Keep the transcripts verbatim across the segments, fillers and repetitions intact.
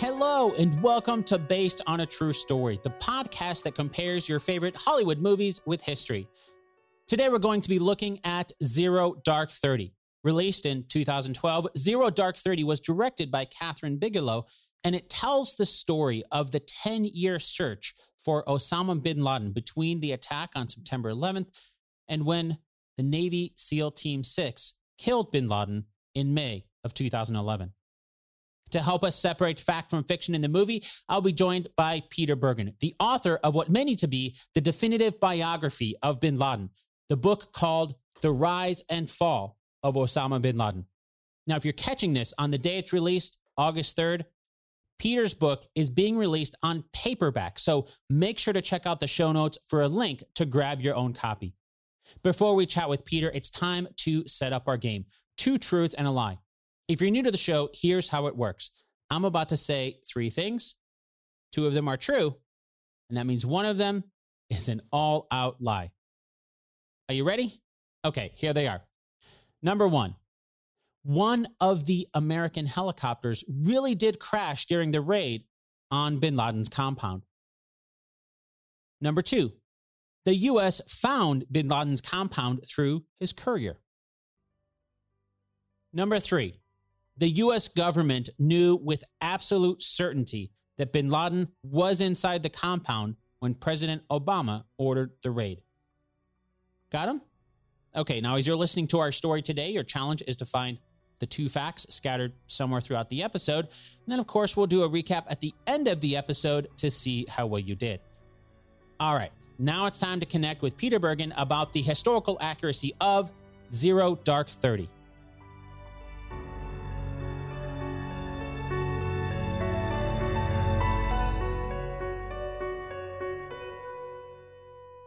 Hello, and welcome to Based on a True Story, the podcast that compares your favorite Hollywood movies with history. Today, we're going to be looking at Zero Dark Thirty. Released in two thousand twelve, Zero Dark Thirty was directed by Kathryn Bigelow, and it tells the story of the ten-year search for Osama bin Laden between the attack on September eleventh and when the Navy SEAL Team Six killed bin Laden in May of two thousand eleven. To help us separate fact from fiction in the movie, I'll be joined by Peter Bergen, the author of what many to be the definitive biography of bin Laden, the book called The Rise and Fall of Osama bin Laden. Now, if you're catching this on the day it's released, August third, Peter's book is being released on paperback, so make sure to check out the show notes for a link to grab your own copy. Before we chat with Peter, it's time to set up our game, Two Truths and a Lie. If you're new to the show, here's how it works. I'm about to say three things. Two of them are true, and that means one of them is an all-out lie. Are you ready? Okay, here they are. Number one, one of the American helicopters really did crash during the raid on bin Laden's compound. Number two, the U S found bin Laden's compound through his courier. Number three, the U S government knew with absolute certainty that bin Laden was inside the compound when President Obama ordered the raid. Got him? Okay, now as you're listening to our story today, your challenge is to find the two facts scattered somewhere throughout the episode. And then, of course, we'll do a recap at the end of the episode to see how well you did. All right, now it's time to connect with Peter Bergen about the historical accuracy of Zero Dark Thirty.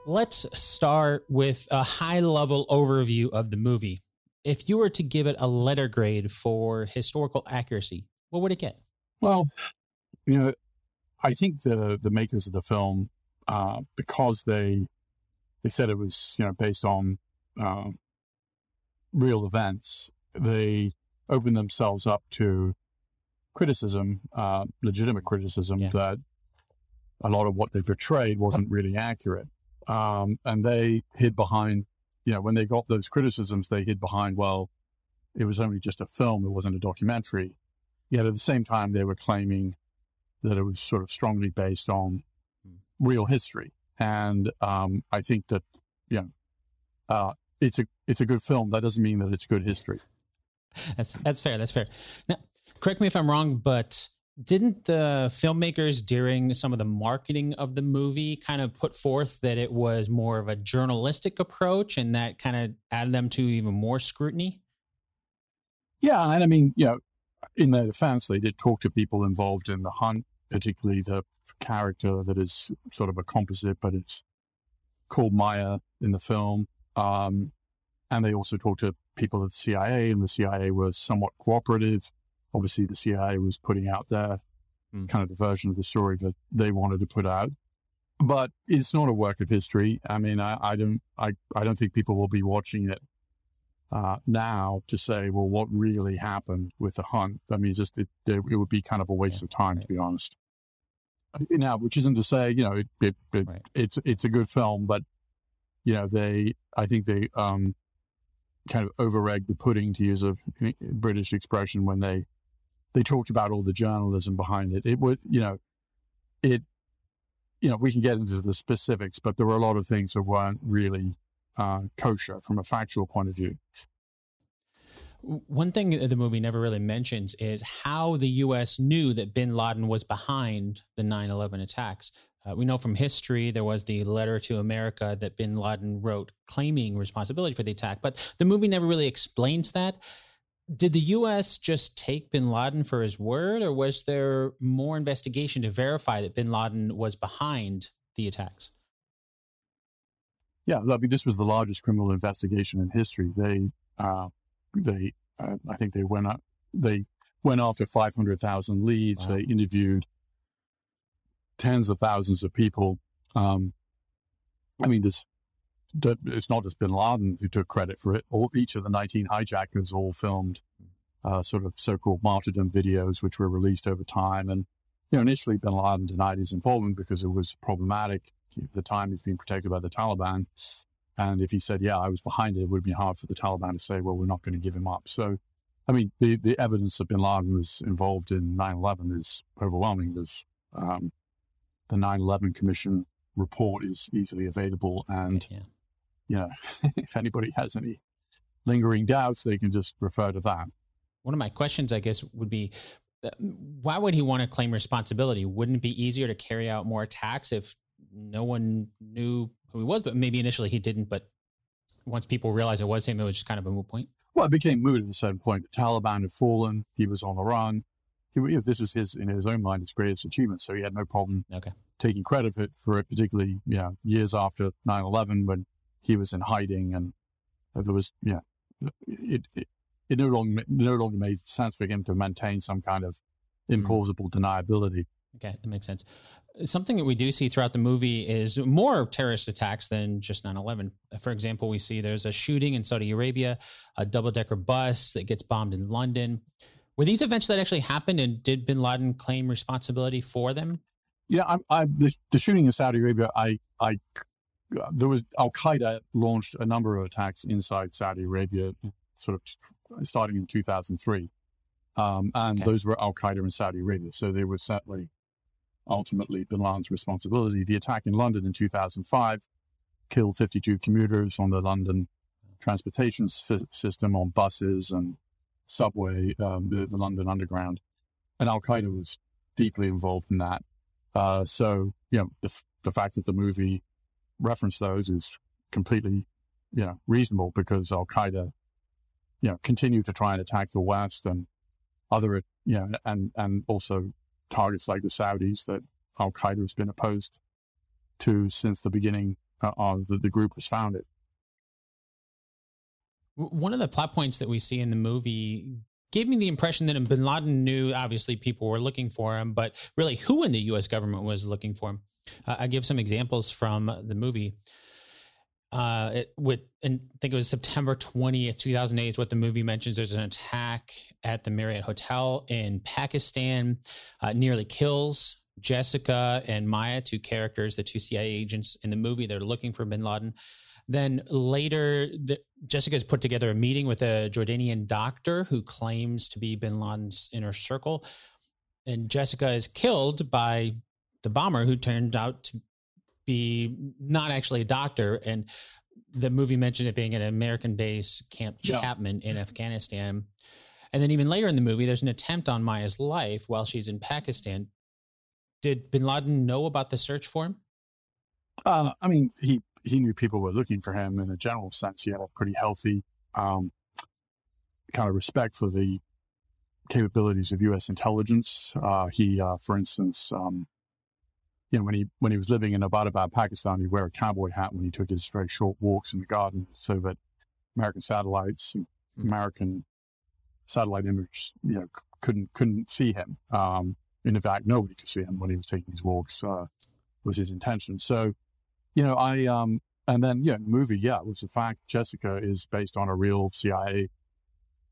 Let's start with a high-level overview of the movie. If you were to give it a letter grade for historical accuracy, what would it get? Well, you know, I think the the makers of the film, uh, because they they said it was, you know, based on uh, real events, they opened themselves up to criticism, uh, legitimate criticism, yeah. that a lot of what they portrayed wasn't really accurate. Um, and they hid behind, you know, when they got those criticisms, they hid behind, well, it was only just a film. It wasn't a documentary. Yet at the same time, they were claiming that it was sort of strongly based on real history. And, um, I think that, you know, uh, it's a, it's a good film. That doesn't mean that it's good history. That's, that's fair. That's fair. Now, correct me if I'm wrong, but didn't the filmmakers during some of the marketing of the movie kind of put forth that it was more of a journalistic approach and that kind of added them to even more scrutiny? Yeah. And I mean, you know, in their defense, they did talk to people involved in the hunt, particularly the character that is sort of a composite, but it's called Maya in the film. Um, and they also talked to people at the C I A, and the C I A was somewhat cooperative. Obviously, the C I A was putting out their mm. kind of the version of the story that they wanted to put out, but it's not a work of history. I mean, I, I don't, I, I don't think people will be watching it uh, now to say, well, what really happened with the hunt? I mean, it's just it, it, it would be kind of a waste yeah, of time, right. to be honest. Now, which isn't to say, you know, it, it, it right. it's it's a good film, but you know, they, I think they um, kind of over-egged the pudding, to use a British expression, when they. They talked about all the journalism behind it. It was, you know, it, you know, we can get into the specifics, but there were a lot of things that weren't really uh, kosher from a factual point of view. One thing the movie never really mentions is how the U S knew that bin Laden was behind the nine eleven attacks. Uh, we know from history there was the letter to America that bin Laden wrote claiming responsibility for the attack, but the movie never really explains that. Did the U S just take bin Laden for his word, or was there more investigation to verify that bin Laden was behind the attacks? Yeah, I mean, this was the largest criminal investigation in history. They, uh, they, uh, I think they went up, they went after five hundred thousand leads. Wow. They interviewed tens of thousands of people. Um, I mean, this. It's not just bin Laden who took credit for it. All, each of the nineteen hijackers all filmed uh, sort of so-called martyrdom videos, which were released over time. And You know, initially bin Laden denied his involvement because it was problematic. At the time, he's being protected by the Taliban. And if he said, yeah, I was behind it, it would have been hard for the Taliban to say, well, we're not going to give him up. So, I mean, the, the evidence that bin Laden was involved in nine eleven is overwhelming. There's um, the nine eleven Commission report is easily available. And, yeah. you know, if anybody has any lingering doubts, they can just refer to that. One of my questions, I guess, would be, why would he want to claim responsibility? Wouldn't it be easier to carry out more attacks if no one knew who he was? But maybe initially he didn't, but once people realized it was him, it was just kind of a moot point. Well, it became moot at a certain point. The Taliban had fallen. He was on the run. He, you know, this was his, in his own mind, his greatest achievement. So he had no problem okay. taking credit for it, for it particularly you know, years after nine eleven when he was in hiding and there was, yeah, you know, it, it It no longer no longer made sense for him to maintain some kind of implausible deniability. Okay, that makes sense. Something that we do see throughout the movie is more terrorist attacks than just nine eleven. For example, we see there's a shooting in Saudi Arabia, a double-decker bus that gets bombed in London. Were these events that actually happened, and did bin Laden claim responsibility for them? Yeah, I, I, the, the shooting in Saudi Arabia, I, I, there was Al-Qaeda launched a number of attacks inside Saudi Arabia, sort of starting in two thousand three. Um, and okay. those were Al-Qaeda in Saudi Arabia. So they were certainly ultimately bin Laden's responsibility. The attack in London in two thousand five killed fifty-two commuters on the London transportation si- system on buses and subway, um, the, the London Underground. And Al-Qaeda was deeply involved in that. Uh, so, you know, the, the fact that the movie referenced those is completely, you know, reasonable because Al-Qaeda you know, continue to try and attack the West and other, you know, and, and also targets like the Saudis that Al-Qaeda has been opposed to since the beginning uh, of the, the group was founded. One of the plot points that we see in the movie gave me the impression that bin Laden knew, obviously, people were looking for him, but really who in the U S government was looking for him. Uh, I give some examples from the movie. Uh, it with and I think it was September twentieth, two thousand eight is what the movie mentions. There's an attack at the Marriott Hotel in Pakistan, uh, nearly kills Jessica and Maya, two characters, the two C I A agents in the movie. They're looking for bin Laden. Then later, the, Jessica's put together a meeting with a Jordanian doctor who claims to be bin Laden's inner circle. And Jessica is killed by the bomber who turned out to be not actually a doctor. And the movie mentioned it being an American base, Camp Chapman yeah. in Afghanistan. And then even later in the movie, there's an attempt on Maya's life while she's in Pakistan. Did bin Laden know about the search for him? Uh, I mean, he, he knew people were looking for him in a general sense. He had a pretty healthy um, kind of respect for the capabilities of U S intelligence. Uh, he, uh, for instance, um, You know, when he when he was living in Abbottabad, Pakistan, he'd wear a cowboy hat when he took his very short walks in the garden so that American satellites, American satellite image, you know, couldn't couldn't see him. Um, in fact, nobody could see him when he was taking his walks, uh, was his intention. So, you know, I, um, and then, yeah, the movie, yeah, was the fact Jessica is based on a real C I A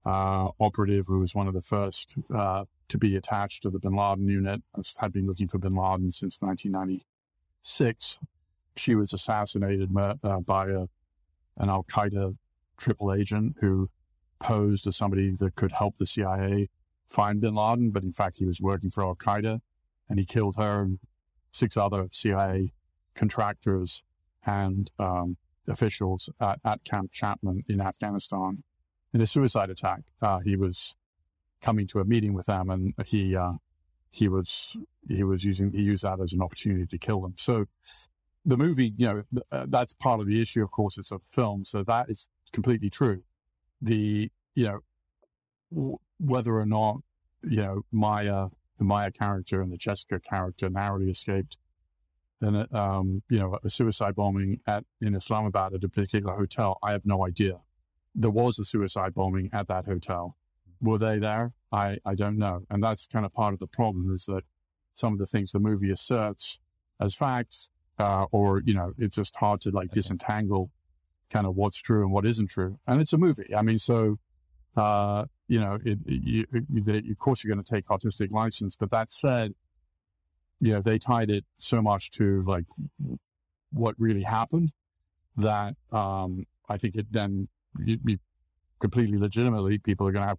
uh, operative who was one of the first uh to be attached to the bin Laden unit, had been looking for bin Laden since nineteen ninety-six. She was assassinated uh, by a, an Al-Qaeda triple agent who posed as somebody that could help the C I A find bin Laden, but in fact he was working for Al-Qaeda, and he killed her and six other C I A contractors and um, officials at, at Camp Chapman in Afghanistan in a suicide attack. Uh, he was coming to a meeting with them, and he uh, he was he was using he used that as an opportunity to kill them. So the movie, you know, th- uh, that's part of the issue. Of course, it's a film, so that is completely true. The you know w- whether or not you know Maya the Maya character and the Jessica character narrowly escaped, then um, you know a suicide bombing at in Islamabad at a particular hotel. I have no idea. There was a suicide bombing at that hotel. Were they there? I, I don't know. And that's kind of part of the problem is that some of the things the movie asserts as facts, uh, or, you know, it's just hard to like okay. disentangle kind of what's true and what isn't true. And it's a movie. I mean, so, uh, you know, it, it, you, it, of course you're going to take artistic license, but that said, yeah, they tied it so much to like what really happened that um, I think it then you, you completely legitimately people are going to have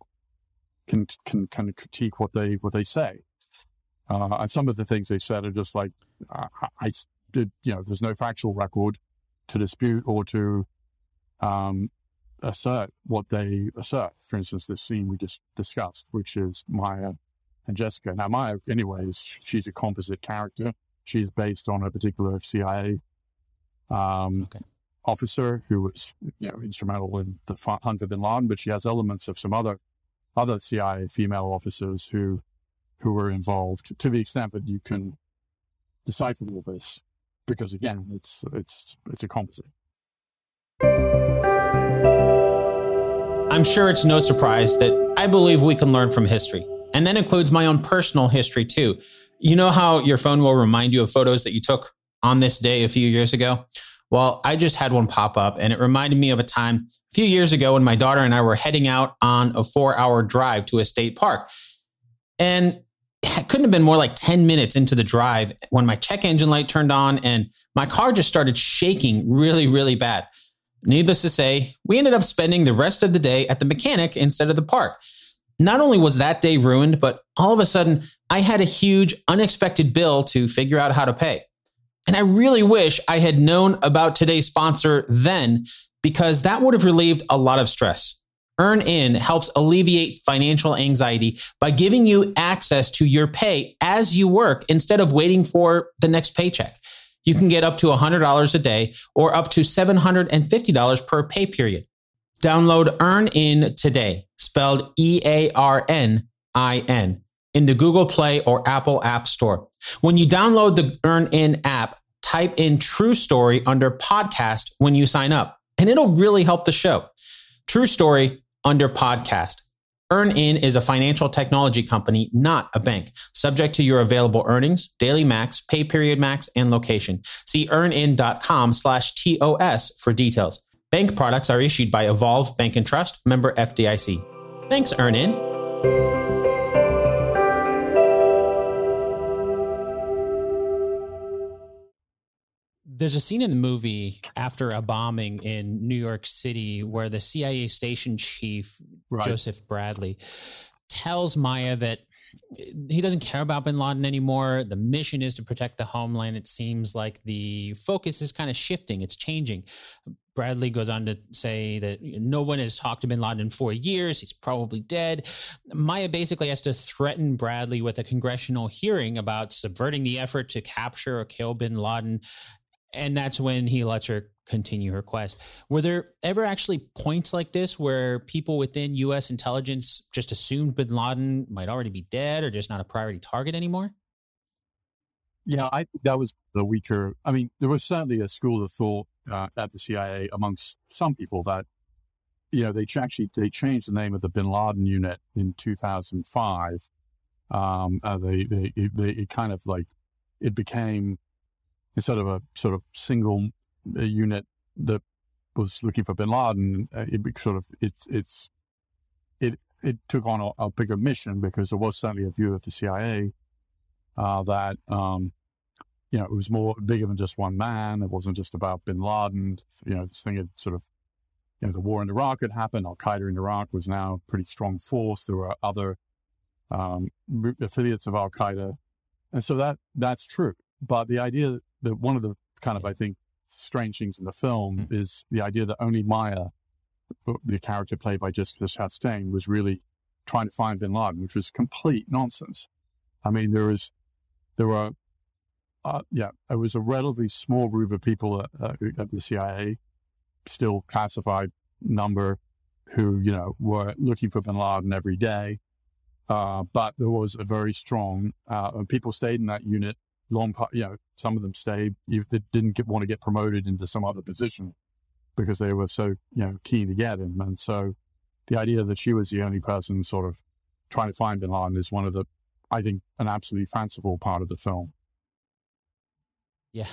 can can kind of critique what they what they say, uh, and some of the things they said are just like I, I did. You know, there's no factual record to dispute or to um, assert what they assert. For instance, this scene we just discussed, which is Maya and Jessica. Now, Maya, anyways, she's a composite character. She's based on a particular C I A um, okay. officer who was, you know, instrumental in the hunt for bin Laden, but she has elements of some other other C I A female officers who who were involved to the extent that you can decipher all this, because again, it's it's it's a composite. I'm sure it's no surprise that I believe we can learn from history. And that includes my own personal history too. You know how your phone will remind you of photos that you took on this day a few years ago? Well, I just had one pop up and it reminded me of a time a few years ago when my daughter and I were heading out on a four hour drive to a state park. And it couldn't have been more like ten minutes into the drive when my check engine light turned on and my car just started shaking really, really bad. Needless to say, we ended up spending the rest of the day at the mechanic instead of the park. Not only was that day ruined, but all of a sudden, I had a huge unexpected bill to figure out how to pay. And I really wish I had known about today's sponsor then, because that would have relieved a lot of stress. Earn In helps alleviate financial anxiety by giving you access to your pay as you work instead of waiting for the next paycheck. You can get up to one hundred dollars a day or up to seven hundred fifty dollars per pay period. Download Earn In today, spelled E A R N I N, in the Google Play or Apple App Store. When you download the Earn In app, type in True Story under podcast when you sign up, and it'll really help the show. True Story under podcast. Earn In is a financial technology company, not a bank, subject to your available earnings, daily max, pay period max, and location. See earnin.com slash TOS for details. Bank products are issued by Evolve Bank and Trust, member F D I C. Thanks, Earn In. There's a scene in the movie after a bombing in New York City where the C I A station chief, right, Joseph Bradley, tells Maya that he doesn't care about bin Laden anymore. The mission is to protect the homeland. It seems like the focus is kind of shifting. It's changing. Bradley goes on to say that no one has talked to bin Laden in four years. He's probably dead. Maya basically has to threaten Bradley with a congressional hearing about subverting the effort to capture or kill bin Laden. And that's when he lets her continue her quest. Were there ever actually points like this where people within U S intelligence just assumed bin Laden might already be dead or just not a priority target anymore? Yeah, I think that was the weaker. I mean, there was certainly a school of thought uh, at the C I A amongst some people that, you know, they ch- actually they changed the name of the bin Laden unit in two thousand five. Um, uh, they, they, it, they, it kind of like, it became instead of a sort of single uh, unit that was looking for bin Laden, uh, it sort of, it, it's, it, it took on a, a bigger mission because there was certainly a view of the C I A uh, that, um, you know, it was more bigger than just one man. It wasn't just about bin Laden. You know, this thing had sort of, you know, the war in Iraq had happened. Al-Qaeda in Iraq was now a pretty strong force. There were other um, affiliates of Al-Qaeda. And so that that's true. But the idea that one of the kind of, I think, strange things in the film mm-hmm. is the idea that only Maya, the character played by Jessica Chastain, was really trying to find bin Laden, which was complete nonsense. I mean, there was, there were, uh, yeah, it was a relatively small group of people at, uh, at the C I A, still classified number, who, you know, were looking for bin Laden every day. Uh, but there was a very strong, uh, and people stayed in that unit long, you know, some of them stayed if they didn't get, want to get promoted into some other position because they were so, you know, keen to get him. And so the idea that she was the only person sort of trying to find bin Laden is one of the, I think, an absolutely fanciful part of the film. Yeah,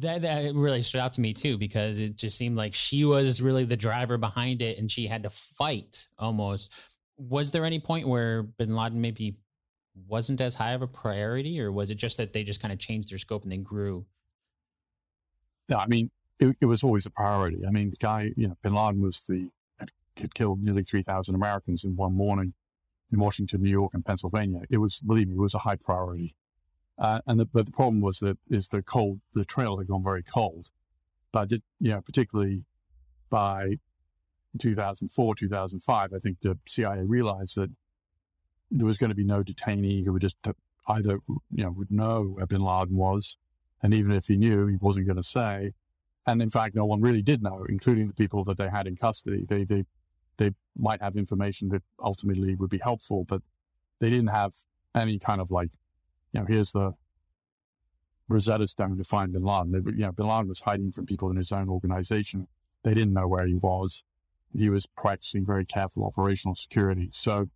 that, that really stood out to me too, because it just seemed like she was really the driver behind it and she had to fight almost. Was there any point where bin Laden maybe wasn't as high of a priority, or was it just that they just kind of changed their scope and then grew? No, I mean, it, it was always a priority. I mean, the guy, you know, Bin Laden was the, had killed nearly three thousand Americans in one morning in Washington, New York, and Pennsylvania. It was, believe me, it was a high priority. Uh, and the, but the problem was that is the cold, the trail had gone very cold. But I did, you know, particularly by two thousand four, two thousand five, I think the C I A realized that there was going to be no detainee who would just either, you know, would know where Bin Laden was. And even if he knew, he wasn't going to say. And in fact, no one really did know, including the people that they had in custody. They, they, they might have information that ultimately would be helpful, but they didn't have any kind of like, you know, here's the Rosetta Stone to find Bin Laden. They, you know, Bin Laden was hiding from people in his own organization. They didn't know where he was. He was practicing very careful operational security. So,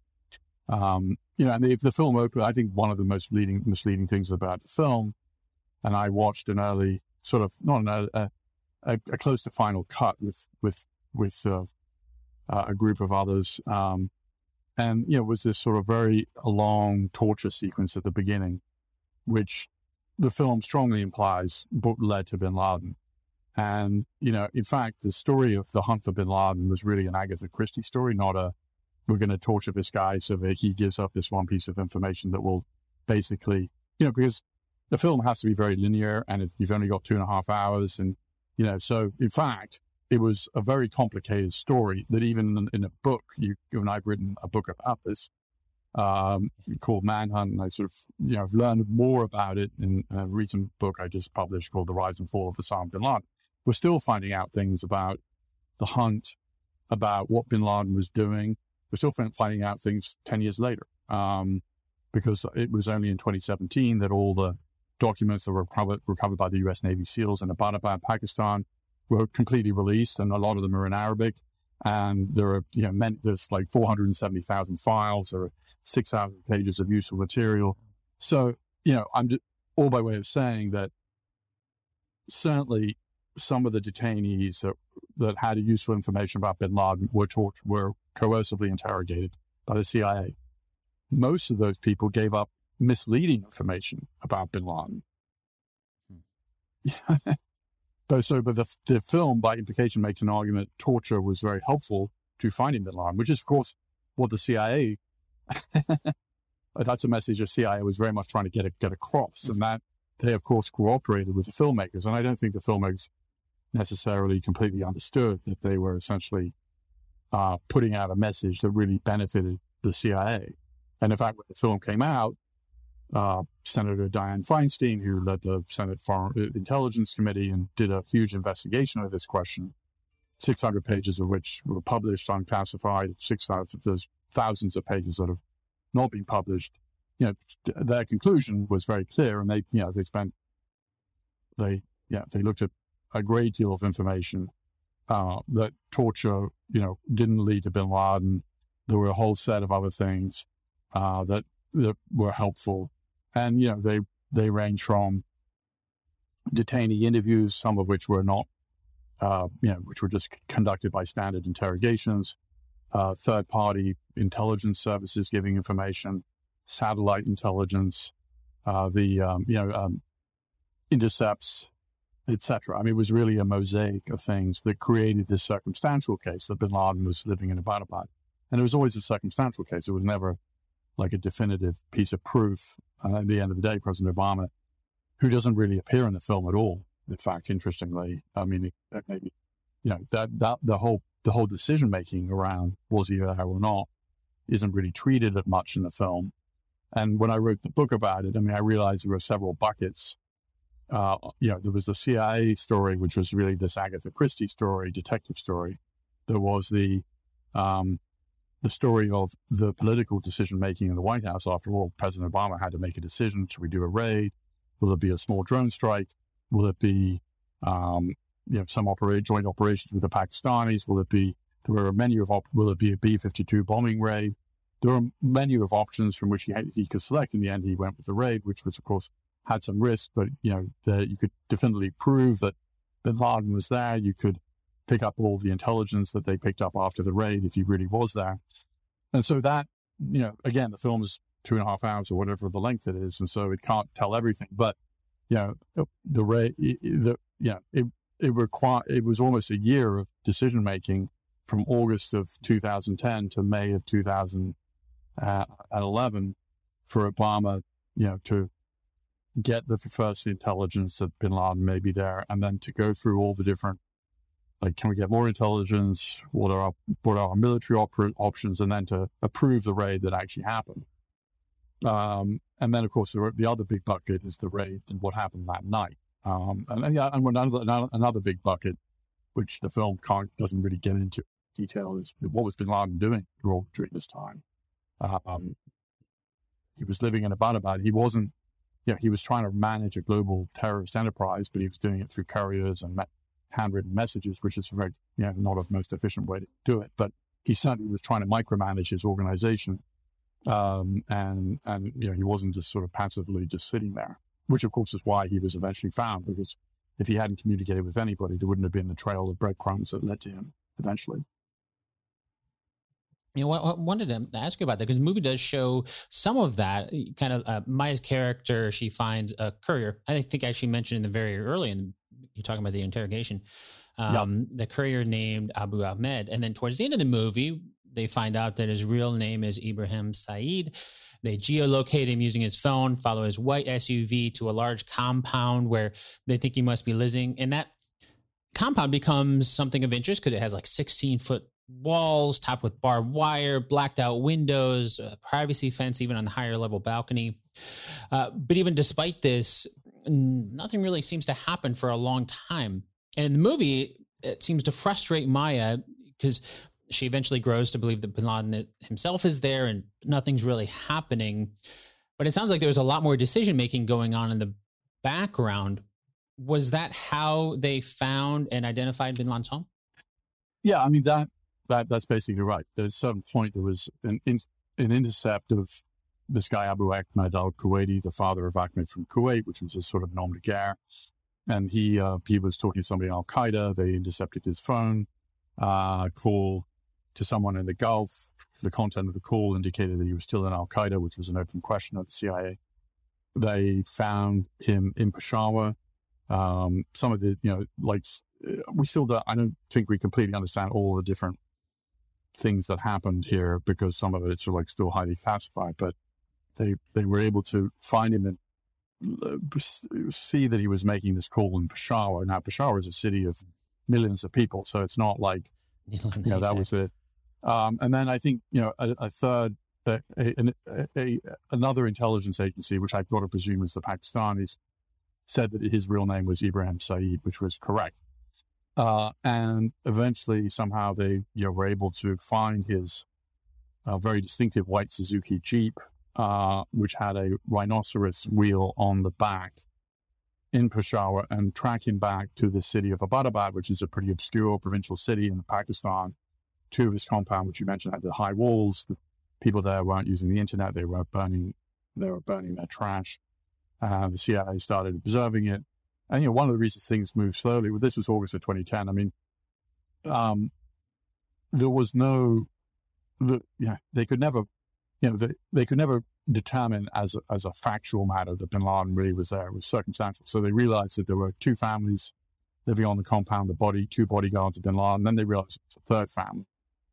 um, you know, and the, the film opened, I think one of the most leading, misleading things about the film, and I watched an early sort of, not an, a, a, a close to final cut with, with, with uh, uh, a group of others. Um, and, you know, it was this sort of very long torture sequence at the beginning, which the film strongly implies led to Bin Laden. And, you know, in fact, the story of the hunt for Bin Laden was really an Agatha Christie story, not a, we're going to torture this guy so that he gives up this one piece of information that will basically, you know, because the film has to be very linear and you've only got two and a half hours. And, you know, so in fact, it was a very complicated story that even in a book, you, you and I've written a book about this um, called Manhunt. And I sort of, you know, I've learned more about it in a recent book I just published called The Rise and Fall of Osama bin Laden. We're still finding out things about the hunt, about what Bin Laden was doing. We're still finding out things ten years later, um, because it was only in twenty seventeen that all the documents that were recovered, recovered by the U S Navy SEALs in Abbottabad, Pakistan, were completely released, and a lot of them are in Arabic. And there are, you know, meant there's like four hundred seventy thousand files. There are six thousand pages of useful material. So, you know, I'm just, all by way of saying that certainly some of the detainees that, that had useful information about Bin Laden were tortured, were coercively interrogated by the C I A. Most of those people gave up misleading information about Bin Laden. Hmm. but so, but the, the film, by implication, makes an argument torture was very helpful to finding Bin Laden, which is, of course, what the C I A. That's a message the C I A was very much trying to get a, get across, and that they, of course, cooperated with the filmmakers, and I don't think the filmmakers necessarily completely understood that they were essentially uh, putting out a message that really benefited the C I A. And in fact, when the film came out, uh, Senator Dianne Feinstein, who led the Senate Foreign Intelligence Committee and did a huge investigation of this question, six hundred pages of which were published unclassified, six thousand, there's thousands of pages that have not been published. You know, their conclusion was very clear, and they, you know, they spent, they, yeah, they looked at a great deal of information uh, that torture, you know, didn't lead to Bin Laden. There were a whole set of other things uh, that that were helpful, and you know, they they range from detainee interviews, some of which were not, uh, you know, which were just conducted by standard interrogations, uh, third party intelligence services giving information, satellite intelligence, uh, the um, you know um, intercepts, et cetera. I mean, it was really a mosaic of things that created this circumstantial case that Bin Laden was living in Abbottabad. And it was always a circumstantial case. It was never like a definitive piece of proof. And at the end of the day, President Obama, who doesn't really appear in the film at all, in fact, interestingly, I mean, that maybe, you know, that, that the whole the whole decision making around was he there or not isn't really treated as much in the film. And when I wrote the book about it, I mean, I realized there were several buckets. Uh, you know, there was the C I A story, which was really this Agatha Christie story, detective story. There was the um, the story of the political decision-making in the White House. After all, President Obama had to make a decision. Should we do a raid? Will it be a small drone strike? Will it be, um, you know, some opera- joint operations with the Pakistanis? Will it be, there were a menu of, op- will it be a B fifty-two bombing raid? There were a menu of options from which he, had, he could select. In the end, he went with the raid, which was, of course, had some risk, but, you know, the, you could definitely prove that Bin Laden was there. You could pick up all the intelligence that they picked up after the raid if he really was there. And so that, you know, again, the film is two and a half hours or whatever the length it is. And so it can't tell everything, but you know, the way the, yeah, it, it required, it was almost a year of decision-making from August of two thousand ten to May of two thousand eleven for Obama, you know, to get the first intelligence that bin Laden may be there, and then to go through all the different, like, can we get more intelligence? What are our, what are our military op- options? And then to approve the raid that actually happened. Um, and then, of course, the, the other big bucket is the raid and what happened that night. Um, and yeah, and another, another big bucket, which the film can't, doesn't really get into detail, is what was bin Laden doing during this time. Um, he was living in Abbottabad. He wasn't, you know, he was trying to manage a global terrorist enterprise, but he was doing it through couriers and me- handwritten messages, which is very, you know, not the most efficient way to do it. But he certainly was trying to micromanage his organization. Um, and, and, you know, he wasn't just sort of passively just sitting there, which of course is why he was eventually found, because if he hadn't communicated with anybody, there wouldn't have been the trail of breadcrumbs that led to him eventually. You know, I wanted to ask you about that because the movie does show some of that kind of uh, Maya's character. She finds a courier. I think I actually mentioned in the very early, and you're talking about the interrogation, um, yep. the courier named Abu Ahmed. And then towards the end of the movie, they find out that his real name is Ibrahim Saeed. They geolocate him using his phone, follow his white S U V to a large compound where they think he must be living. And that compound becomes something of interest because it has like sixteen foot walls topped with barbed wire, blacked out windows, a privacy fence, even on the higher level balcony. Uh, but even despite this, nothing really seems to happen for a long time. And in the movie, it seems to frustrate Maya because she eventually grows to believe that bin Laden himself is there and nothing's really happening. But it sounds like there was a lot more decision-making going on in the background. Was that how they found and identified bin Laden's home? Yeah, I mean, that, That, that's basically right. At a certain point, there was an in, an intercept of this guy, Abu Ahmed al Kuwaiti, the father of Ahmed from Kuwait, which was a sort of nom de guerre. And he uh, he was talking to somebody in Al Qaeda. They intercepted his phone uh, call to someone in the Gulf. The content of the call indicated that he was still in Al Qaeda, which was an open question of the C I A. They found him in Peshawar. Um, some of the, you know, like, we still don't, I don't think we completely understand all the different things that happened here because some of it's like still highly classified, but they they were able to find him and see that he was making this call in Peshawar. Now Peshawar is a city of millions of people, so it's not like you know that was it. Um, and then I think you know a, a third, a, a, a, another intelligence agency, which I've got to presume is the Pakistanis, said that his real name was Ibrahim Saeed, which was correct. Uh, and eventually somehow they you know, were able to find his uh, very distinctive white Suzuki Jeep, uh, which had a rhinoceros wheel on the back in Peshawar, and track him back to the city of Abbottabad, which is a pretty obscure provincial city in Pakistan. Two of his compound, which you mentioned, had the high walls. The people there weren't using the internet. They were burning, they were burning their trash. Uh, the C I A started observing it. And, you know, one of the reasons things moved slowly, well, this was August of twenty ten. I mean, um, there was no, the, you know, they could never, you know, they, they could never determine as a, as a factual matter that bin Laden really was there. It was circumstantial. So they realized that there were two families living on the compound, the body, two bodyguards of bin Laden. Then they realized it was a third family.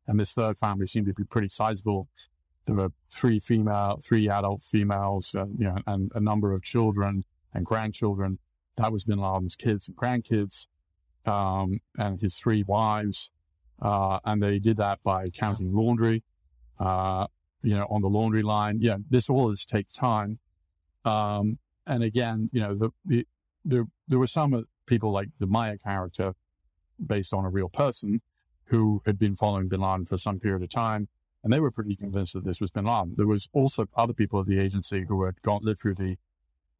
And this third family seemed to be pretty sizable. There were three female, three adult females, uh, you know, and a number of children and grandchildren. That was bin Laden's kids and grandkids, um, and his three wives. Uh, and they did that by counting laundry, uh, you know, on the laundry line. Yeah, this all does take time. Um, and again, you know, the, the, the, there were some people like the Maya character based on a real person who had been following bin Laden for some period of time. And they were pretty convinced that this was bin Laden. There was also other people at the agency who had gone lived through the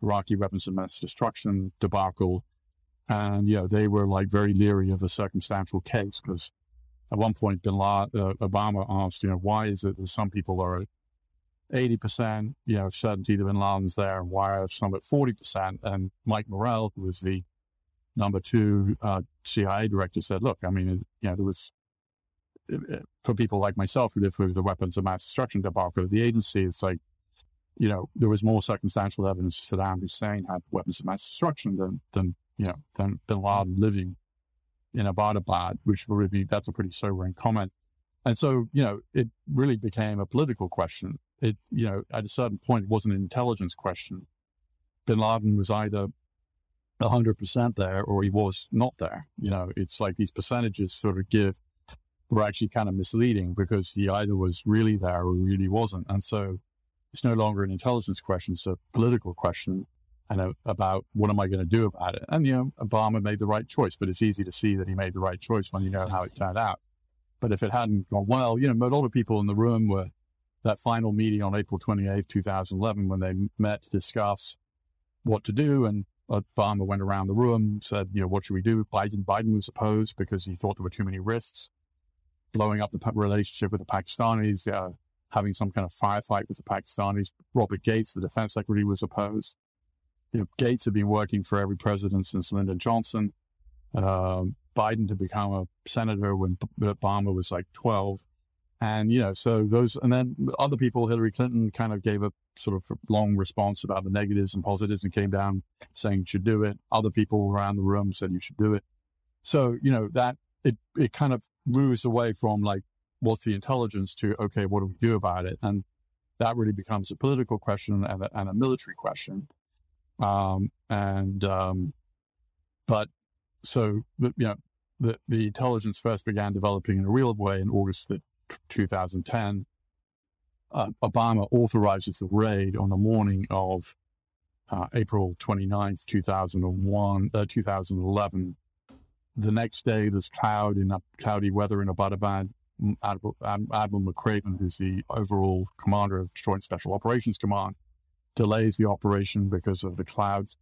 Iraqi weapons of mass destruction debacle. And, you know, they were like very leery of a circumstantial case because at one point, bin Laden, uh, Obama asked, you know, why is it that some people are at eighty percent, you know, certainty that bin Laden's there, and why are some at forty percent? And Mike Morrell, who was the number two uh, C I A director, said, look, I mean, you know, there was, for people like myself who live through the weapons of mass destruction debacle at the agency, it's like, you know, there was more circumstantial evidence Saddam Hussein had weapons of mass destruction than, than you know, than bin Laden living in Abbottabad, which would be, that's a pretty sobering comment. And so, you know, it really became a political question. It, you know, at a certain point, it wasn't an intelligence question. Bin Laden was either one hundred percent there or he was not there. You know, it's like these percentages sort of give were actually kind of misleading because he either was really there or really wasn't. And so it's no longer an intelligence question, it's a political question and a, about what am I going to do about it? And, you know, Obama made the right choice, but it's easy to see that he made the right choice when you know how it turned out. But if it hadn't gone well, you know, a lot of people in the room were that final meeting on April twenty-eighth, two thousand eleven, when they met to discuss what to do. And Obama went around the room, said, you know, what should we do? Biden, Biden was opposed because he thought there were too many risks. Blowing up the relationship with the Pakistanis, uh, having some kind of firefight with the Pakistanis. Robert Gates, the defense secretary, was opposed. You know, Gates had been working for every president since Lyndon Johnson. Uh, Biden had become a senator when Obama was like twelve. And, you know, so those, and then other people, Hillary Clinton kind of gave a sort of long response about the negatives and positives and came down saying you should do it. Other people around the room said you should do it. So, you know, that it, it kind of moves away from like, what's the intelligence to, okay, what do we do about it? And that really becomes a political question and a, and a military question. Um, and, um, but so, you know, the, the intelligence first began developing in a real way in August that two thousand ten, uh, Obama authorizes the raid on the morning of uh, April twenty-ninth, two thousand one, uh, twenty eleven. The next day, there's cloud in uh, cloudy weather in Abbottabad. Admiral, Admiral McRaven, who's the overall commander of Joint Special Operations Command, delays the operation because of the clouds.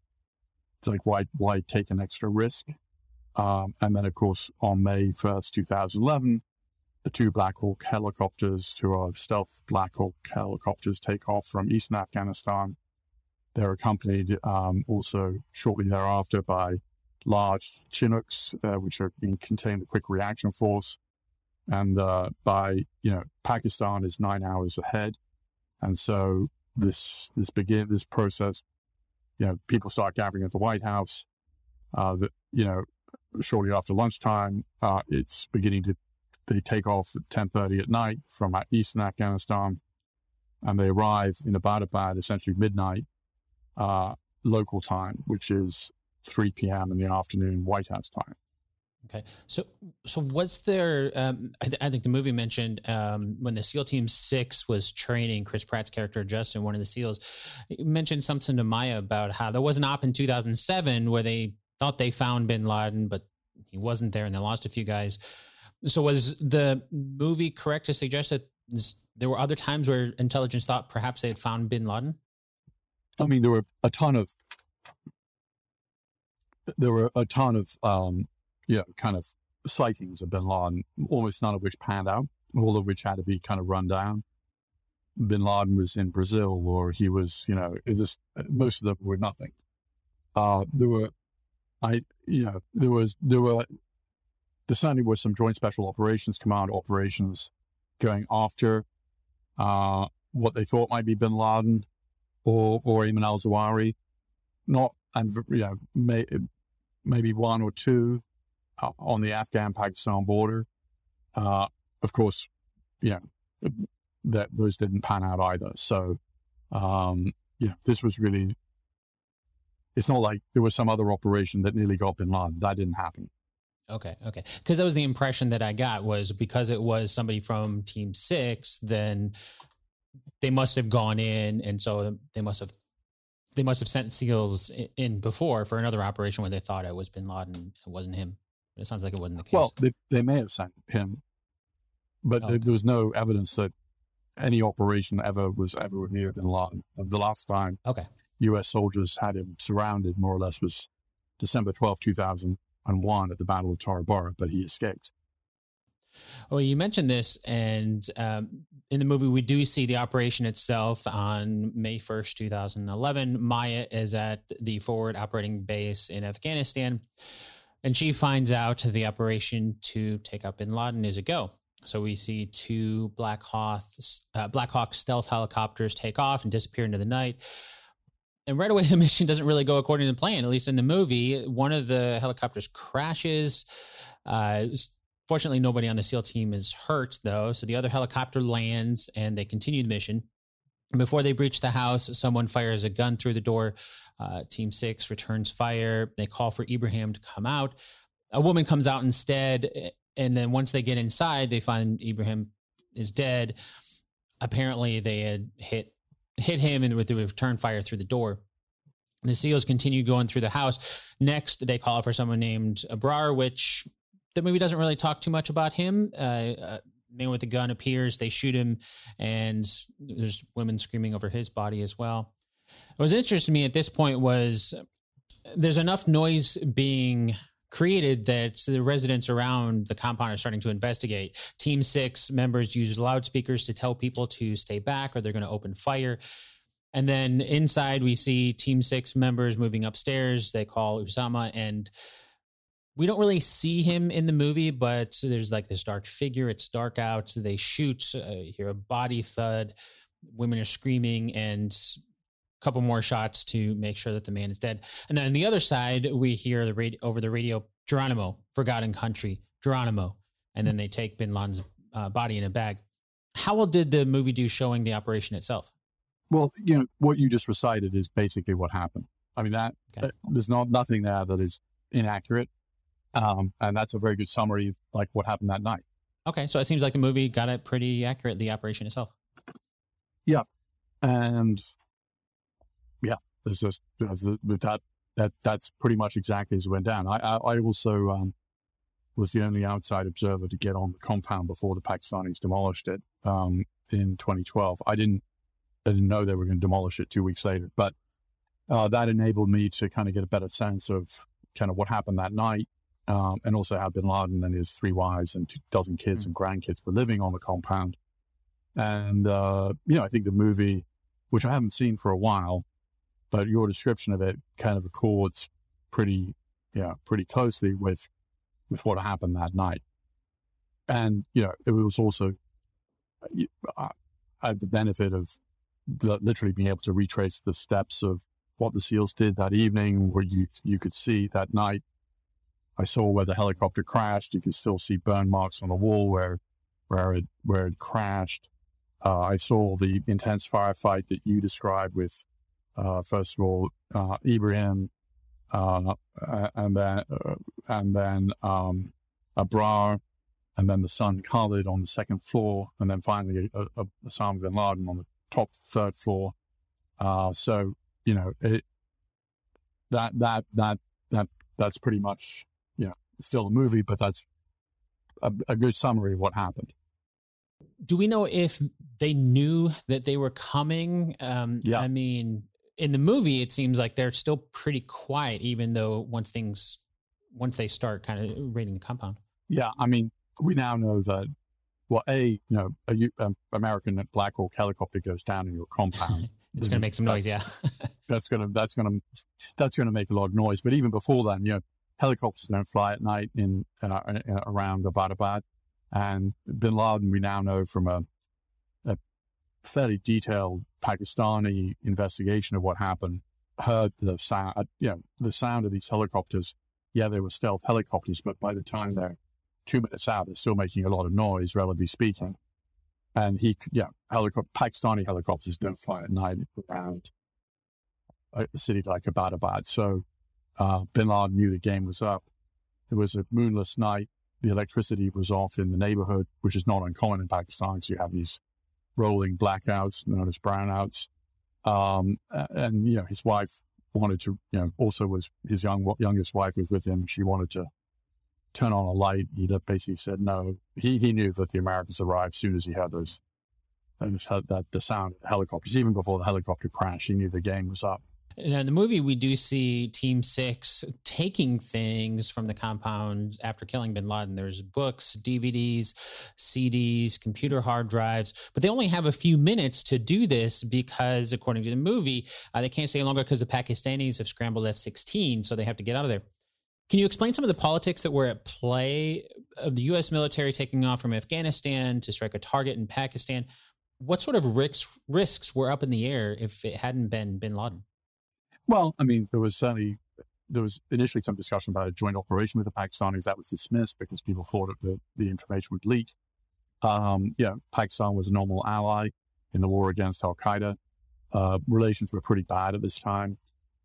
It's like, why, why take an extra risk? Um, and then, of course, on May first, two thousand eleven, the two Black Hawk helicopters, who are stealth Black Hawk helicopters, take off from eastern Afghanistan. They're accompanied um, also shortly thereafter by large Chinooks, uh, which are contain the Quick Reaction Force. And uh, by, you know, Pakistan is nine hours ahead. And so this this begin this process, you know, people start gathering at the White House. Uh, that, you know, shortly after lunchtime, uh, it's beginning to. They take off at ten thirty at night from eastern Afghanistan, and they arrive in Abbottabad essentially midnight uh, local time, which is three p.m. in the afternoon White House time. Okay, so so was there? Um, I, th- I think the movie mentioned um, when the SEAL Team Six was training Chris Pratt's character Justin, one of the SEALs, it mentioned something to Maya about how there was an op in two thousand seven where they thought they found bin Laden, but he wasn't there, and they lost a few guys. So was the movie correct to suggest that there were other times where intelligence thought perhaps they had found bin Laden? I mean, there were a ton of, there were a ton of, um, you know, kind of sightings of bin Laden, almost none of which panned out, all of which had to be kind of run down. Bin Laden was in Brazil, or he was, you know, it was, most of them were nothing. Uh, there were, I, you know, there was, there were, There certainly were some Joint Special Operations Command operations going after uh, what they thought might be bin Laden or or Ayman al-Zawahiri. Not, and you know, may, maybe one or two uh, on the Afghan-Pakistan border. Uh, of course, you know, that those didn't pan out either. So, um, yeah, this was really. It's not like there was some other operation that nearly got bin Laden. That didn't happen. Okay, okay. Because that was the impression that I got was because it was somebody from Team Six, then they must have gone in, and so they must have they must have sent SEALs in before for another operation where they thought it was bin Laden, it wasn't him. It sounds like it wasn't the case. Well, they, they may have sent him, but okay. There was no evidence that any operation ever was ever near bin Laden. The last time okay. U S soldiers had him surrounded, more or less, was December twelfth, two thousand. And won at the Battle of Tora Bora, but he escaped. Well, you mentioned this, and um, in the movie, we do see the operation itself on May first, two thousand eleven. Maya is at the forward operating base in Afghanistan, and she finds out the operation to take out bin Laden is a go. So we see two Black Hawk, uh, Black Hawk stealth helicopters take off and disappear into the night. And right away, the mission doesn't really go according to the plan, at least in the movie. One of the helicopters crashes. Uh, fortunately, nobody on the SEAL team is hurt, though. So the other helicopter lands and they continue the mission. Before they breach the house, someone fires a gun through the door. Uh, Team Six returns fire. They call for Ibrahim to come out. A woman comes out instead. And then once they get inside, they find Ibrahim is dead. Apparently, they had hit hit him and with the return fire through the door. The SEALs continue going through the house. Next, they call for someone named Abrar, which the movie doesn't really talk too much about him. Uh, uh, man with a gun appears, they shoot him, and there's women screaming over his body as well. What was interesting to me at this point was there's enough noise being created that the residents around the compound are starting to investigate. Team Six members use loudspeakers to tell people to stay back or they're going to open fire. And then inside we see Team Six members moving upstairs. They call Osama, and we don't really see him in the movie, but there's like this dark figure. It's dark out. They shoot, uh, you hear a body thud. Women are screaming, and couple more shots to make sure that the man is dead. And then on the other side, we hear the radio, over the radio, Geronimo, forgotten country, Geronimo. And then they take bin Laden's uh, body in a bag. How well did the movie do showing the operation itself? Well, you know, what you just recited is basically what happened. I mean, that okay. uh, there's not nothing there that is inaccurate. Um, and that's a very good summary of like what happened that night. Okay. So it seems like the movie got it pretty accurate, the operation itself. Yeah. And yeah, there's just that. That that's pretty much exactly as it went down. I I, I also um, was the only outside observer to get on the compound before the Pakistanis demolished it um, in twenty twelve. I didn't I didn't know they were going to demolish it two weeks later, but uh, that enabled me to kind of get a better sense of kind of what happened that night, um, and also how bin Laden and his three wives and two dozen kids mm-hmm. and grandkids were living on the compound. And uh, you know, I think the movie, which I haven't seen for a while, but your description of it kind of accords pretty, yeah, pretty closely with with what happened that night. And, you know, it was also, I had the benefit of literally being able to retrace the steps of what the SEALs did that evening, where you you could see that night. I saw where the helicopter crashed. You could still see burn marks on the wall where where it, where it crashed. Uh, I saw the intense firefight that you described with, Uh, first of all, uh, Ibrahim, uh, and then uh, and then um, Abrar, and then the son Khalid on the second floor, and then finally uh, uh, Osama bin Laden on the top third floor. Uh, so you know it, that that that that that's pretty much, you know, it's still a movie, but that's a, a good summary of what happened. Do we know if they knew that they were coming? Um, yeah, I mean. In the movie, it seems like they're still pretty quiet, even though once things, once they start kind of raiding the compound. Yeah, I mean, we now know that, well, A, you know, an um, American Black Hawk helicopter goes down in your compound. It's going to make some noise, yeah. that's going to that's going to that's going to make a lot of noise. But even before then, you know, helicopters don't fly at night in, uh, in around Abbottabad, and bin Laden, we now know from a. fairly detailed Pakistani investigation of what happened, heard the sound, you know, the sound of these helicopters. Yeah, they were stealth helicopters, but by the time they're two minutes out, they're still making a lot of noise, relatively speaking. And he, yeah, helicopter, Pakistani helicopters don't fly at night around a city like Abbottabad. So uh, bin Laden knew the game was up. It was a moonless night. The electricity was off in the neighborhood, which is not uncommon in Pakistan because you have these rolling blackouts, known as brownouts, um, and you know his wife wanted to, you know, also was his young youngest wife was with him. She wanted to turn on a light. He basically said no. He he knew that the Americans arrived as soon as he heard those, and heard that the sound of the helicopters, even before the helicopter crash. He knew the game was up. Now in the movie, we do see Team Six taking things from the compound after killing bin Laden. There's books, D V Ds, C Ds, computer hard drives, but they only have a few minutes to do this because, according to the movie, uh, they can't stay longer because the Pakistanis have scrambled F sixteen, so they have to get out of there. Can you explain some of the politics that were at play of the U S military taking off from Afghanistan to strike a target in Pakistan, what sort of risks risks were up in the air if it hadn't been bin Laden? Well, I mean, there was certainly, there was initially some discussion about a joint operation with the Pakistanis. That was dismissed because people thought that the, the information would leak. Um, yeah, Pakistan was a normal ally in the war against al-Qaeda. Uh, relations were pretty bad at this time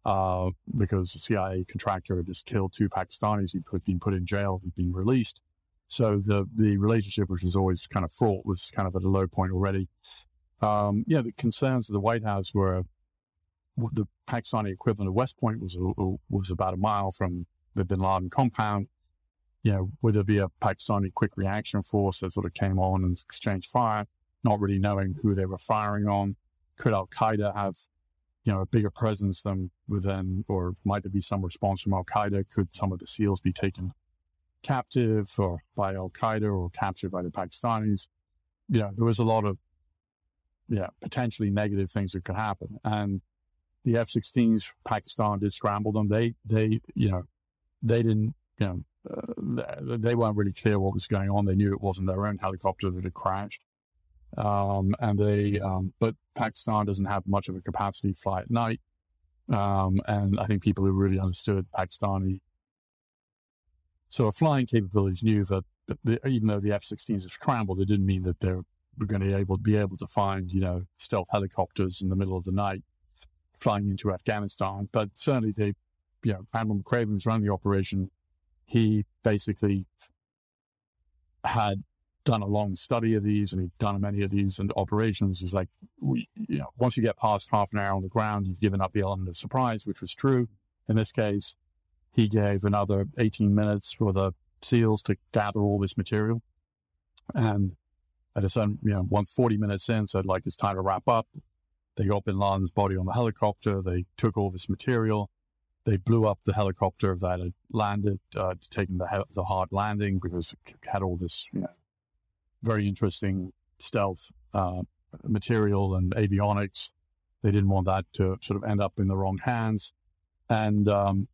uh, because the C I A contractor had just killed two Pakistanis. He'd put, been put in jail and been released. So the, the relationship, which was always kind of fraught, was kind of at a low point already. Um, yeah, the concerns of the White House were the Pakistani equivalent of West Point was was about a mile from the bin Laden compound. You know, would there be a Pakistani quick reaction force that sort of came on and exchanged fire, not really knowing who they were firing on? Could al-Qaeda have, you know, a bigger presence than within, or might there be some response from al-Qaeda? Could some of the SEALs be taken captive or by al-Qaeda or captured by the Pakistanis? You know, there was a lot of, yeah, potentially negative things that could happen. And the F sixteens, Pakistan did scramble them. They, they, you know, they didn't, you know, uh, they weren't really clear what was going on. They knew it wasn't their own helicopter that had crashed. Um, and they, um, but Pakistan doesn't have much of a capacity to fly at night. Um, and I think people who really understood Pakistani sort of flying capabilities knew that the, even though the F sixteens have scrambled, it didn't mean that they were going to be able, be able to find, you know, stealth helicopters in the middle of the night flying into Afghanistan. But certainly they, you know, Admiral McRaven was running the operation. He basically had done a long study of these, and he'd done many of these and operations. Is like, we, you know, once you get past half an hour on the ground, you've given up the element of surprise, which was true. In this case, he gave another eighteen minutes for the SEALs to gather all this material. And at a certain, you know, once forty minutes in, so like it's time to wrap up. They got bin Laden's body on the helicopter. They took all this material. They blew up the helicopter that had landed, uh, taking the, he- the hard landing because it had all this, you know, very interesting stealth uh, material and avionics. They didn't want that to sort of end up in the wrong hands, and um,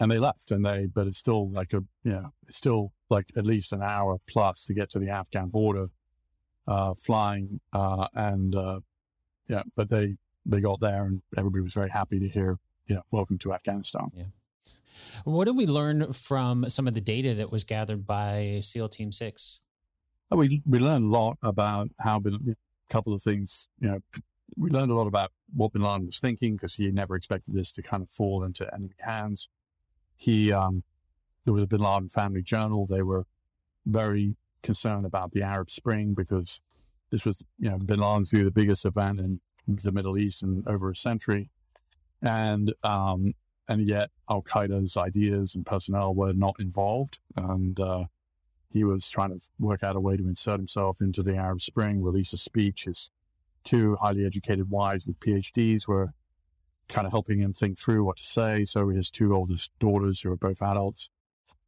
and they left. And they, but it's still like a, you know, it's still like at least an hour plus to get to the Afghan border, uh, flying, uh, and uh, yeah. But they they got there, and everybody was very happy to hear, you know, welcome to Afghanistan. Yeah. What did we learn from some of the data that was gathered by SEAL Team Six? We we learned a lot about how bin, a couple of things, you know, we learned a lot about what bin Laden was thinking because he never expected this to kind of fall into enemy hands. He, um, there was a bin Laden family journal. They were very concerned about the Arab Spring because this was, you know, bin Laden's view, the biggest event in the Middle East in over a century. And, um, and yet al-Qaeda's ideas and personnel were not involved. And, uh, he was trying to work out a way to insert himself into the Arab Spring, release a speech. His two highly educated wives with PhDs were kind of helping him think through what to say. So his two oldest daughters, who are both adults.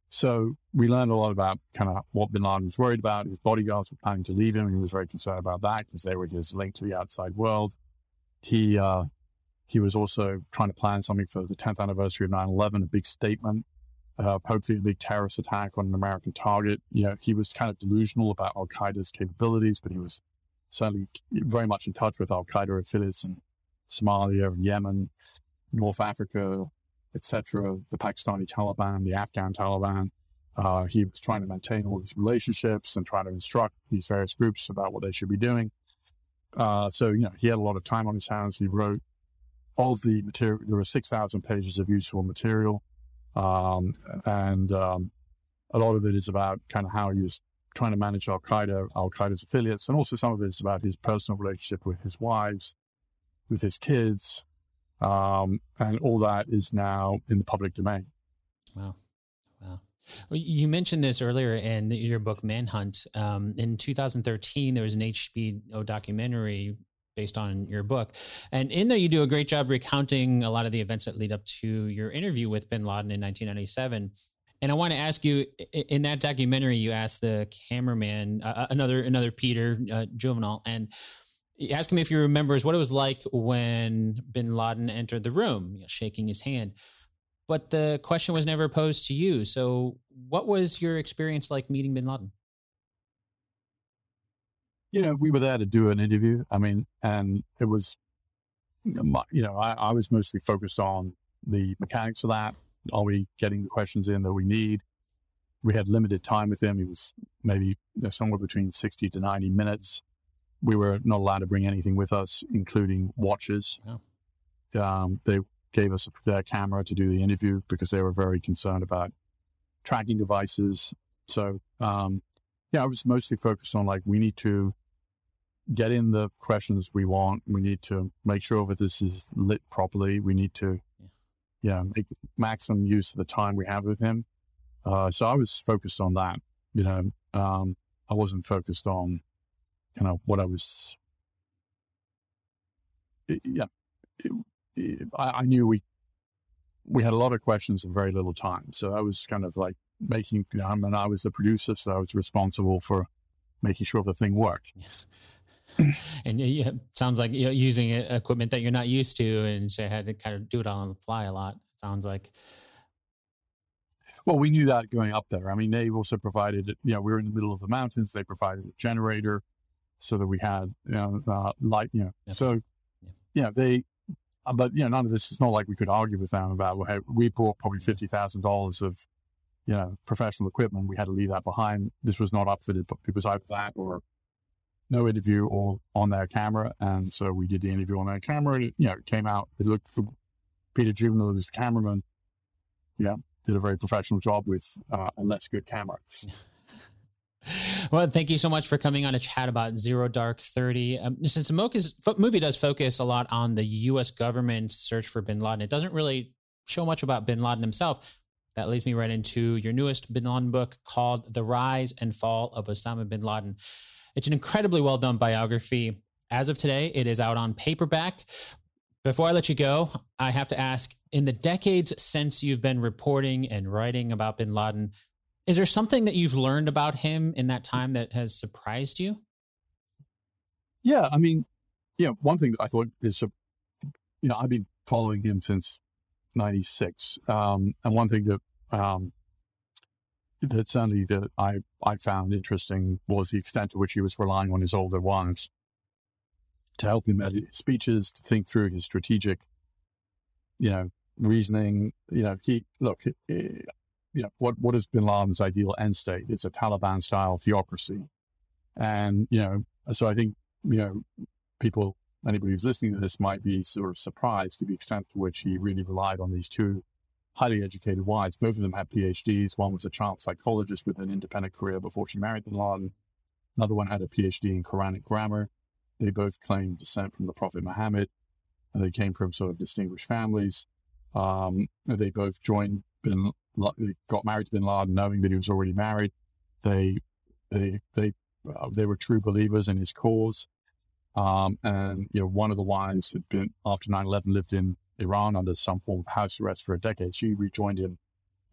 So we learned a lot about kind of what bin Laden was worried about. His bodyguards were planning to leave him. He was very concerned about that because they were his link to the outside world. He uh, he was also trying to plan something for the tenth anniversary of nine eleven, a big statement. Uh, hopefully a big terrorist attack on an American target. You know, he was kind of delusional about al-Qaeda's capabilities, but he was certainly very much in touch with al-Qaeda affiliates in Somalia and Yemen, North Africa, et cetera, the Pakistani Taliban, the Afghan Taliban. Uh, he was trying to maintain all these relationships and try to instruct these various groups about what they should be doing. Uh, so, you know, he had a lot of time on his hands. He wrote all the material. There were six thousand pages of useful material. Um, and um, a lot of it is about kind of how he was trying to manage al-Qaeda, al-Qaeda's affiliates. And also some of it is about his personal relationship with his wives, with his kids. Um, and all that is now in the public domain. Wow. Wow. Well, you mentioned this earlier in your book, Manhunt. Um, in two thousand thirteen, there was an H B O documentary based on your book. And in there, you do a great job recounting a lot of the events that lead up to your interview with bin Laden in nineteen ninety-seven. And I want to ask you, in that documentary, you asked the cameraman, uh, another another Peter, uh, Juvenal, and ask him if he remembers what it was like when bin Laden entered the room, you know, shaking his hand. but the question was never posed to you. So what was your experience like meeting bin Laden? You know, we were there to do an interview. I mean, and it was, you know, I, I was mostly focused on the mechanics of that. Are we getting the questions in that we need? We had limited time with him. He was maybe somewhere between sixty to ninety minutes. We were not allowed to bring anything with us, including watches. Yeah. Um, they gave us their camera to do the interview because they were very concerned about tracking devices. So, um, yeah, I was mostly focused on, like, we need to get in the questions we want. We need to make sure that this is lit properly. We need to, yeah, make maximum use of the time we have with him. Uh, so I was focused on that, you know. Um, I wasn't focused on, you know, what I was. It, yeah, it, it, I, I knew we we had a lot of questions and very little time. So I was kind of like making, you know, I mean, I was the producer, so I was responsible for making sure the thing worked. Yes. And it sounds like you're using equipment that you're not used to, and so I had to kind of do it on the fly a lot. It sounds like. Well, we knew that going up there. I mean, they also provided, you know, we were in the middle of the mountains. They provided a generator so that we had, you know, uh, light, you know. Yep. So, yep. you know, they, uh, but, you know, none of this, it's not like we could argue with them about, well, hey, we bought probably fifty thousand dollars of, you know, professional equipment. We had to leave that behind. This was not upfitted, but it was either that or no interview or on their camera. And so we did the interview on their camera, and, you know, it came out. It looked for Peter Juvenal, who's the cameraman. Yeah. Did a very professional job with uh, a less good camera. Well, thank you so much for coming on to chat about Zero Dark Thirty. Um, since the movie does focus a lot on the U S government's search for bin Laden, it doesn't really show much about bin Laden himself. That leads me right into your newest bin Laden book called The Rise and Fall of Osama bin Laden. It's an incredibly well-done biography. As of today, it is out on paperback. Before I let you go, I have to ask, in the decades since you've been reporting and writing about bin Laden, is there something that you've learned about him in that time that has surprised you? Yeah, I mean, you know, one thing I thought is, you know, I've been following him since ninety-six. Um, and one thing that um, that certainly that I, I found interesting was the extent to which he was relying on his older ones to help him edit his speeches, to think through his strategic, you know, reasoning. You know, he, look, it, it, you know, what, what is bin Laden's ideal end state? It's a Taliban style theocracy. And, you know, so I think, you know, people, anybody who's listening to this might be sort of surprised to the extent to which he really relied on these two highly educated wives. Both of them had PhDs. One was a child psychologist with an independent career before she married bin Laden. Another one had a PhD in Quranic grammar. They both claimed descent from the Prophet Muhammad, and they came from sort of distinguished families. Um, they both joined, bin, got married to bin Laden, knowing that he was already married. They, they, they, uh, they were true believers in his cause. Um, and you know, one of the wives had been, after nine eleven, lived in Iran under some form of house arrest for a decade. She rejoined him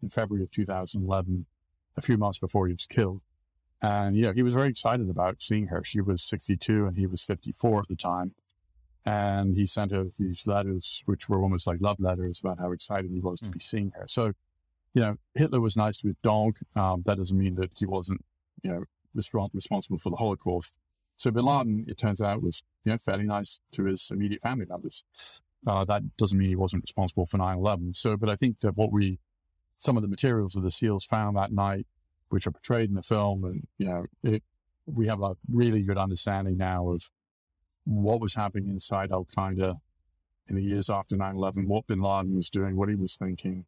in February of two thousand eleven, a few months before he was killed. And, you know, he was very excited about seeing her. She was sixty-two and he was fifty-four at the time. And he sent her these letters, which were almost like love letters, about how excited he was mm. to be seeing her. So, you know, Hitler was nice to his dog. Um, that doesn't mean that he wasn't, you know, respons- responsible for the Holocaust. So bin Laden, it turns out, was, you know, fairly nice to his immediate family members. Uh, that doesn't mean he wasn't responsible for nine eleven. So, but I think that what we, some of the materials of the SEALs found that night, which are portrayed in the film, and, you know, it, we have a really good understanding now of what was happening inside al-Qaeda in the years after nine eleven, what bin Laden was doing, what he was thinking.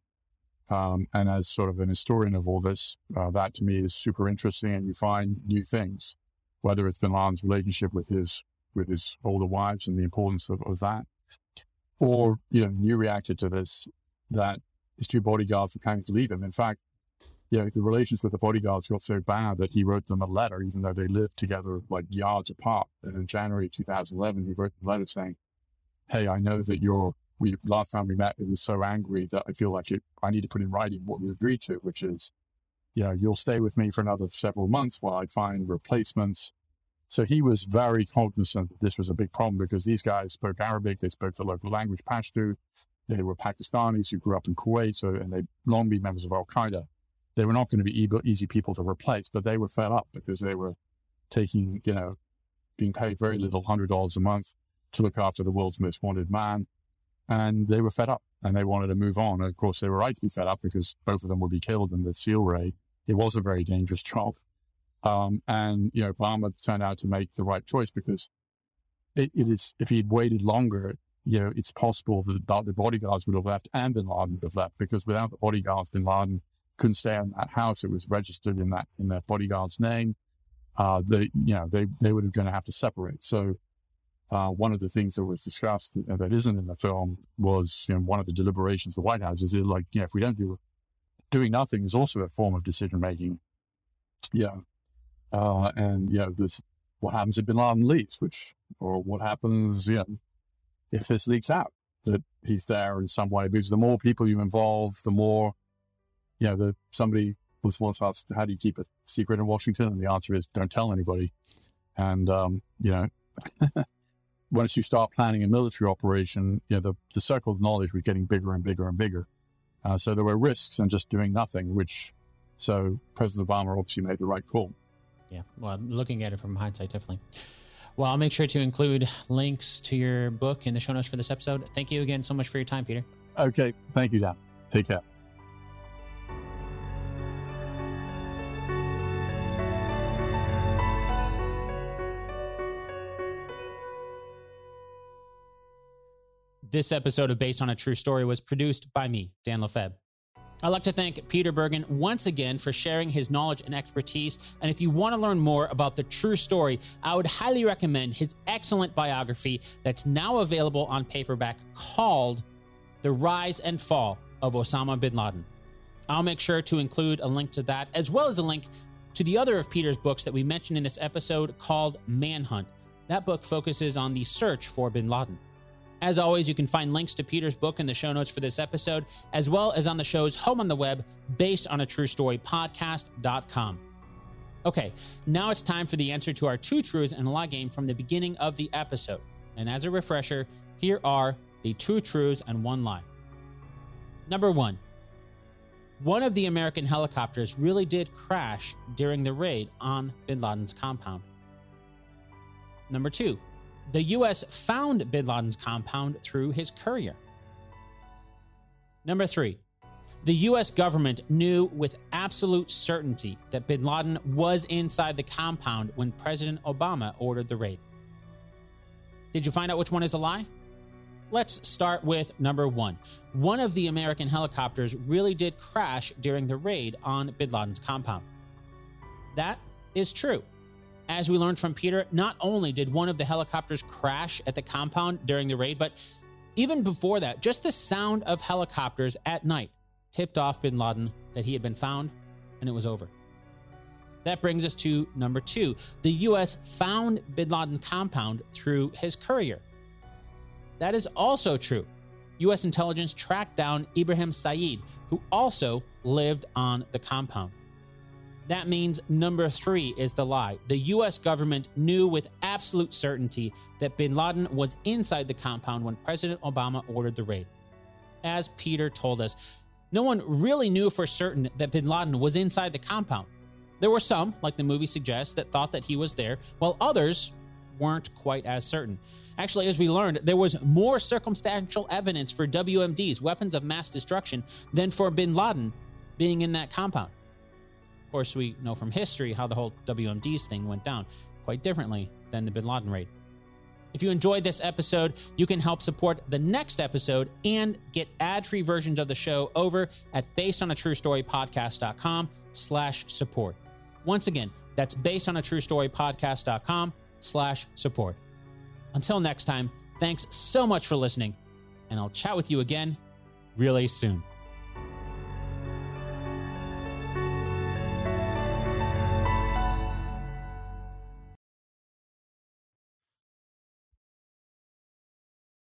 Um, and as sort of an historian of all this, uh, that to me is super interesting, and you find new things, whether it's bin Laden's relationship with his with his older wives and the importance of, of that, or, you know, you reacted to this, that his two bodyguards were planning to leave him. In fact, you know, the relations with the bodyguards got so bad that he wrote them a letter, even though they lived together like yards apart. And in January two thousand eleven, he wrote a letter saying, "Hey, I know that you're, we, last time we met, it was so angry that I feel like it, I need to put in writing what we agreed to, which is, you know, you'll stay with me for another several months while I find replacements." So he was very cognizant that this was a big problem because these guys spoke Arabic, they spoke the local language, Pashto. They were Pakistanis who grew up in Kuwait, so, and they'd long been members of Al-Qaeda. They were not going to be easy people to replace, but they were fed up because they were taking, you know, being paid very little, one hundred dollars a month to look after the world's most wanted man. And they were fed up and they wanted to move on. And of course, they were rightly fed up because both of them would be killed in the SEAL raid. It was a very dangerous job. Um, and, you know, Obama turned out to make the right choice because it, it is, if he'd waited longer, you know, it's possible that the bodyguards would have left and bin Laden would have left, because without the bodyguards, bin Laden couldn't stay in that house. It was registered in that, in that bodyguard's name. Uh, they, you know, they, they would have going to have to separate. So, uh, one of the things that was discussed that, that isn't in the film was, you know, one of the deliberations of the White House is it like, you know, if we don't do, doing nothing is also a form of decision-making, you know, uh, and, you know, this, what happens if bin Laden leaves, which, or what happens, you know, if this leaks out that he's there in some way, because the more people you involve, the more, you know, the, somebody was once asked, how do you keep a secret in Washington? And the answer is don't tell anybody. And, um, you know, once you start planning a military operation, you know, the, the circle of knowledge was getting bigger and bigger and bigger. Uh, so there were risks in just doing nothing, which, so President Obama obviously made the right call. Yeah. Well, looking at it from hindsight, definitely. Well, I'll make sure to include links to your book in the show notes for this episode. Thank you again so much for your time, Peter. Okay. Thank you, Dan. Take care. This episode of Based on a True Story was produced by me, Dan Lefebvre. I'd like to thank Peter Bergen once again for sharing his knowledge and expertise. And if you want to learn more about the true story, I would highly recommend his excellent biography that's now available on paperback called The Rise and Fall of Osama bin Laden. I'll make sure to include a link to that, as well as a link to the other of Peter's books that we mentioned in this episode called Manhunt. That book focuses on the search for bin Laden. As always, you can find links to Peter's book in the show notes for this episode, as well as on the show's home on the web, Based on a True Story podcast dot com. Okay, now it's time for the answer to our two truths and a lie game from the beginning of the episode. And as a refresher, here are the two truths and one lie. Number one, one of the American helicopters really did crash during the raid on bin Laden's compound. Number two, the U S found bin Laden's compound through his courier. Number three, the U S government knew with absolute certainty that bin Laden was inside the compound when President Obama ordered the raid. Did you find out which one is a lie? Let's start with number one. One of the American helicopters really did crash during the raid on bin Laden's compound. That is true. As we learned from Peter, not only did one of the helicopters crash at the compound during the raid, but even before that, just the sound of helicopters at night tipped off bin Laden that he had been found, and it was over. That brings us to number two. The U S found bin Laden compound through his courier. That is also true. U S intelligence tracked down Ibrahim Saeed, who also lived on the compound. That means number three is the lie. The U S government knew with absolute certainty that bin Laden was inside the compound when President Obama ordered the raid. As Peter told us, no one really knew for certain that bin Laden was inside the compound. There were some, like the movie suggests, that thought that he was there, while others weren't quite as certain. Actually, as we learned, there was more circumstantial evidence for W M Ds, weapons of mass destruction, than for bin Laden being in that compound. Of course, we know from history how the whole W M Ds thing went down quite differently than the bin Laden raid. If you enjoyed this episode, you can help support the next episode and get ad-free versions of the show over at basedonatruestorypodcast.com slash support. Once again, that's basedonatruestorypodcast.com slash support. Until next time, thanks so much for listening, and I'll chat with you again really soon.